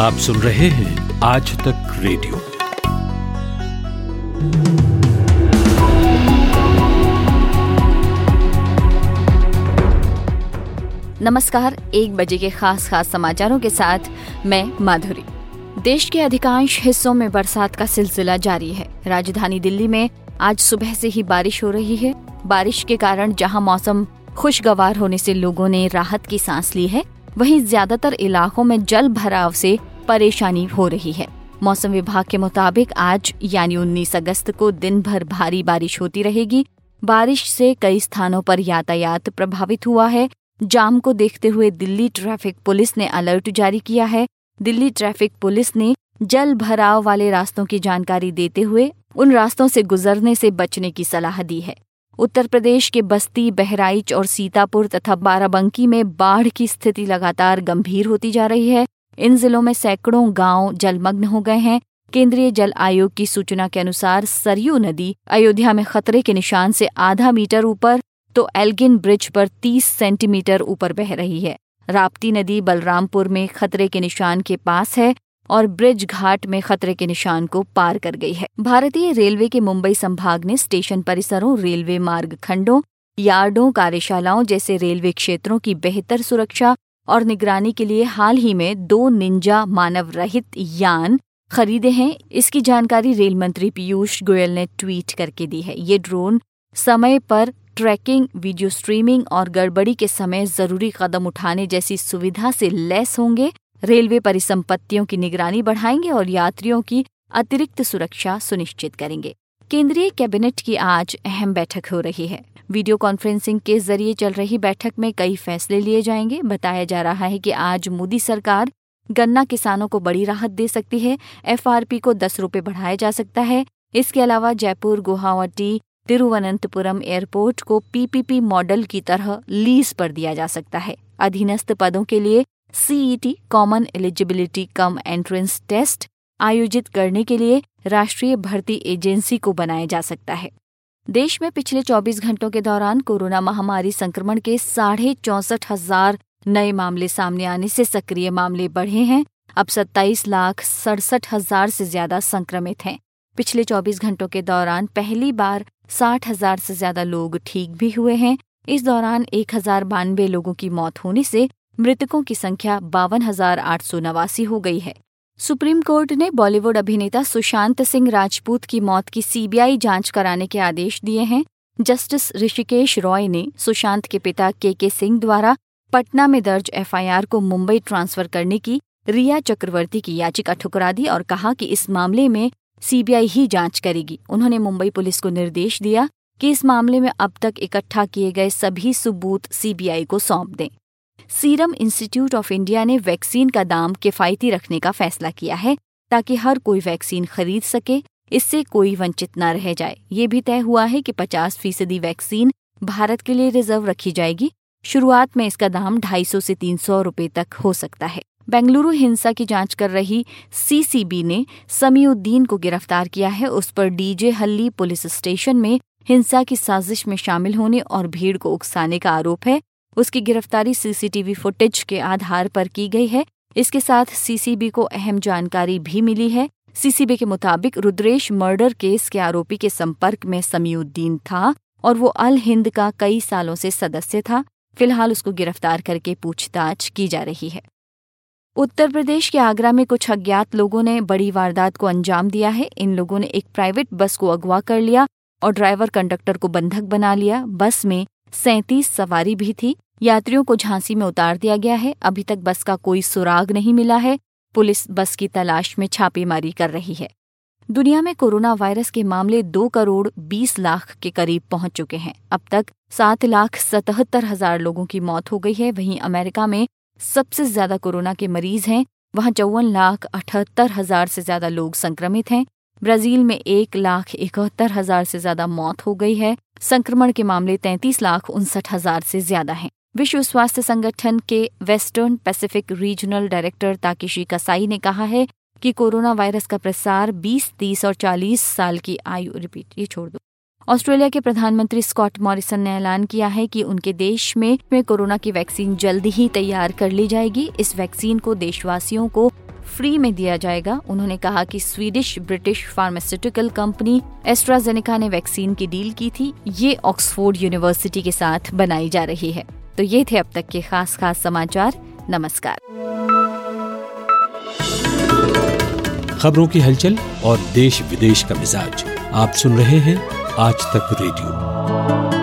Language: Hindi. आप सुन रहे हैं आज तक रेडियो। नमस्कार, 1 बजे के खास समाचारों के साथ मैं माधुरी। देश के अधिकांश हिस्सों में बरसात का सिलसिला जारी है। राजधानी दिल्ली में आज सुबह से ही बारिश हो रही है। बारिश के कारण जहां मौसम खुशगवार होने से लोगों ने राहत की सांस ली है, वहीं ज्यादातर इलाकों में जल भराव से परेशानी हो रही है। मौसम विभाग के मुताबिक आज यानी 19 अगस्त को दिन भर भारी बारिश होती रहेगी। बारिश से कई स्थानों पर यातायात प्रभावित हुआ है। जाम को देखते हुए दिल्ली ट्रैफिक पुलिस ने अलर्ट जारी किया है। दिल्ली ट्रैफिक पुलिस ने जल भराव वाले रास्तों की जानकारी देते हुए उन रास्तों से गुजरने से बचने की सलाह दी है। उत्तर प्रदेश के बस्ती, बहराइच और सीतापुर तथा बाराबंकी में बाढ़ की स्थिति लगातार गंभीर होती जा रही है। इन जिलों में सैकड़ों गांव जलमग्न हो गए हैं। केंद्रीय जल आयोग की सूचना के अनुसार सरयू नदी अयोध्या में खतरे के निशान से आधा मीटर ऊपर तो एल्गिन ब्रिज पर 30 सेंटीमीटर ऊपर बह रही है। राप्ती नदी बलरामपुर में खतरे के निशान के पास है और ब्रिज घाट में खतरे के निशान को पार कर गई है। भारतीय रेलवे के मुंबई संभाग ने स्टेशन परिसरों, रेलवे मार्ग खंडों, यार्डों, कार्यशालाओं जैसे रेलवे क्षेत्रों की बेहतर सुरक्षा और निगरानी के लिए हाल ही में 2 निंजा मानव रहित यान खरीदे हैं। इसकी जानकारी रेल मंत्री पीयूष गोयल ने ट्वीट करके दी है। ये ड्रोन समय पर ट्रैकिंग, वीडियो स्ट्रीमिंग और गड़बड़ी के समय जरूरी कदम उठाने जैसी सुविधा से लैस होंगे, रेलवे परिसंपत्तियों की निगरानी बढ़ाएंगे और यात्रियों की अतिरिक्त सुरक्षा सुनिश्चित करेंगे। केंद्रीय कैबिनेट की आज अहम बैठक हो रही है। वीडियो कॉन्फ्रेंसिंग के जरिए चल रही बैठक में कई फैसले लिए जाएंगे। बताया जा रहा है कि आज मोदी सरकार गन्ना किसानों को बड़ी राहत दे सकती है। FRP को 10 रुपये बढ़ाया जा सकता है। इसके अलावा जयपुर, गुवाहाटी, तिरुवनंतपुरम एयरपोर्ट को PPP मॉडल की तरह लीज पर दिया जा सकता है। अधीनस्थ पदों के लिए CET common eligibility cum entrance test आयोजित करने के लिए राष्ट्रीय भर्ती एजेंसी को बनाया जा सकता है। देश में पिछले 24 घंटों के दौरान कोरोना महामारी संक्रमण के 64,500 नए मामले सामने आने से सक्रिय मामले बढ़े हैं। अब 27,67,000 से ज्यादा संक्रमित हैं। पिछले 24 घंटों के दौरान पहली बार 60,000 से ज्यादा लोग ठीक भी हुए हैं। इस दौरान 1,092 लोगों की मौत होने से मृतकों की संख्या 52,889 हो गई है। सुप्रीम कोर्ट ने बॉलीवुड अभिनेता सुशांत सिंह राजपूत की मौत की CBI जांच कराने के आदेश दिए हैं। जस्टिस ऋषिकेश रॉय ने सुशांत के पिता KK सिंह द्वारा पटना में दर्ज FIR को मुंबई ट्रांसफर करने की रिया चक्रवर्ती की याचिका ठुकरा दी और कहा कि इस मामले में CBI ही जांच करेगी। उन्होंने मुंबई पुलिस को निर्देश दिया कि इस मामले में अब तक इकट्ठा किए गए सभी सबूत CBI को सौंप दें। सीरम इंस्टीट्यूट ऑफ इंडिया ने वैक्सीन का दाम किफायती रखने का फैसला किया है ताकि हर कोई वैक्सीन खरीद सके, इससे कोई वंचित न रह जाए। ये भी तय हुआ है कि 50% वैक्सीन भारत के लिए रिजर्व रखी जाएगी। शुरुआत में इसका दाम 250 से 300 रुपये तक हो सकता है। बेंगलुरु हिंसा की जांच कर रही CCB ने समीउद्दीन को गिरफ्तार किया है। उस पर DJ हल्ली पुलिस स्टेशन में हिंसा की साजिश में शामिल होने और भीड़ को उकसाने का आरोप है। उसकी गिरफ्तारी CCTV फुटेज के आधार पर की गई है। इसके साथ CCB को अहम जानकारी भी मिली है। CCB के मुताबिक रुद्रेश मर्डर केस के आरोपी के संपर्क में समीउद्दीन था और वो अल हिंद का कई सालों से सदस्य था। फिलहाल उसको गिरफ्तार करके पूछताछ की जा रही है। उत्तर प्रदेश के आगरा में कुछ अज्ञात लोगों ने बड़ी वारदात को अंजाम दिया है। इन लोगों ने एक प्राइवेट बस को अगवा कर लिया और ड्राइवर कंडक्टर को बंधक बना लिया। बस में 37 सवारी भी थी। यात्रियों को झांसी में उतार दिया गया है। अभी तक बस का कोई सुराग नहीं मिला है। पुलिस बस की तलाश में छापेमारी कर रही है। दुनिया में कोरोना वायरस के मामले 2,20 करोड़ के करीब पहुंच चुके हैं। अब तक 7,77,000 लोगों की मौत हो गई है। वहीं अमेरिका में सबसे ज्यादा कोरोना के मरीज हैं। वहां 54,78,000 से ज्यादा लोग संक्रमित हैं। ब्राजील में 1,71,000 से ज्यादा मौत हो गई है। संक्रमण के मामले 33,59,000 से ज्यादा हैं। विश्व स्वास्थ्य संगठन के western Pacific regional director Takeshi Kasai ने कहा है कि कोरोना वायरस का प्रसार 20, 30 और 40 साल की आयु ऑस्ट्रेलिया के प्रधानमंत्री स्कॉट मॉरिसन ने ऐलान किया है कि उनके देश में कोरोना की वैक्सीन जल्द ही तैयार कर ली जाएगी। इस वैक्सीन को देशवासियों को फ्री में दिया जाएगा। उन्होंने कहा कि Swedish British pharmaceutical company AstraZeneca ने वैक्सीन की डील की थी। ये ऑक्सफोर्ड यूनिवर्सिटी के साथ बनाई जा रही है। तो ये थे अब तक के खास समाचार। नमस्कार। खबरों की हलचल और देश विदेश का मिजाज आप सुन रहे हैं आज तक रेडियो।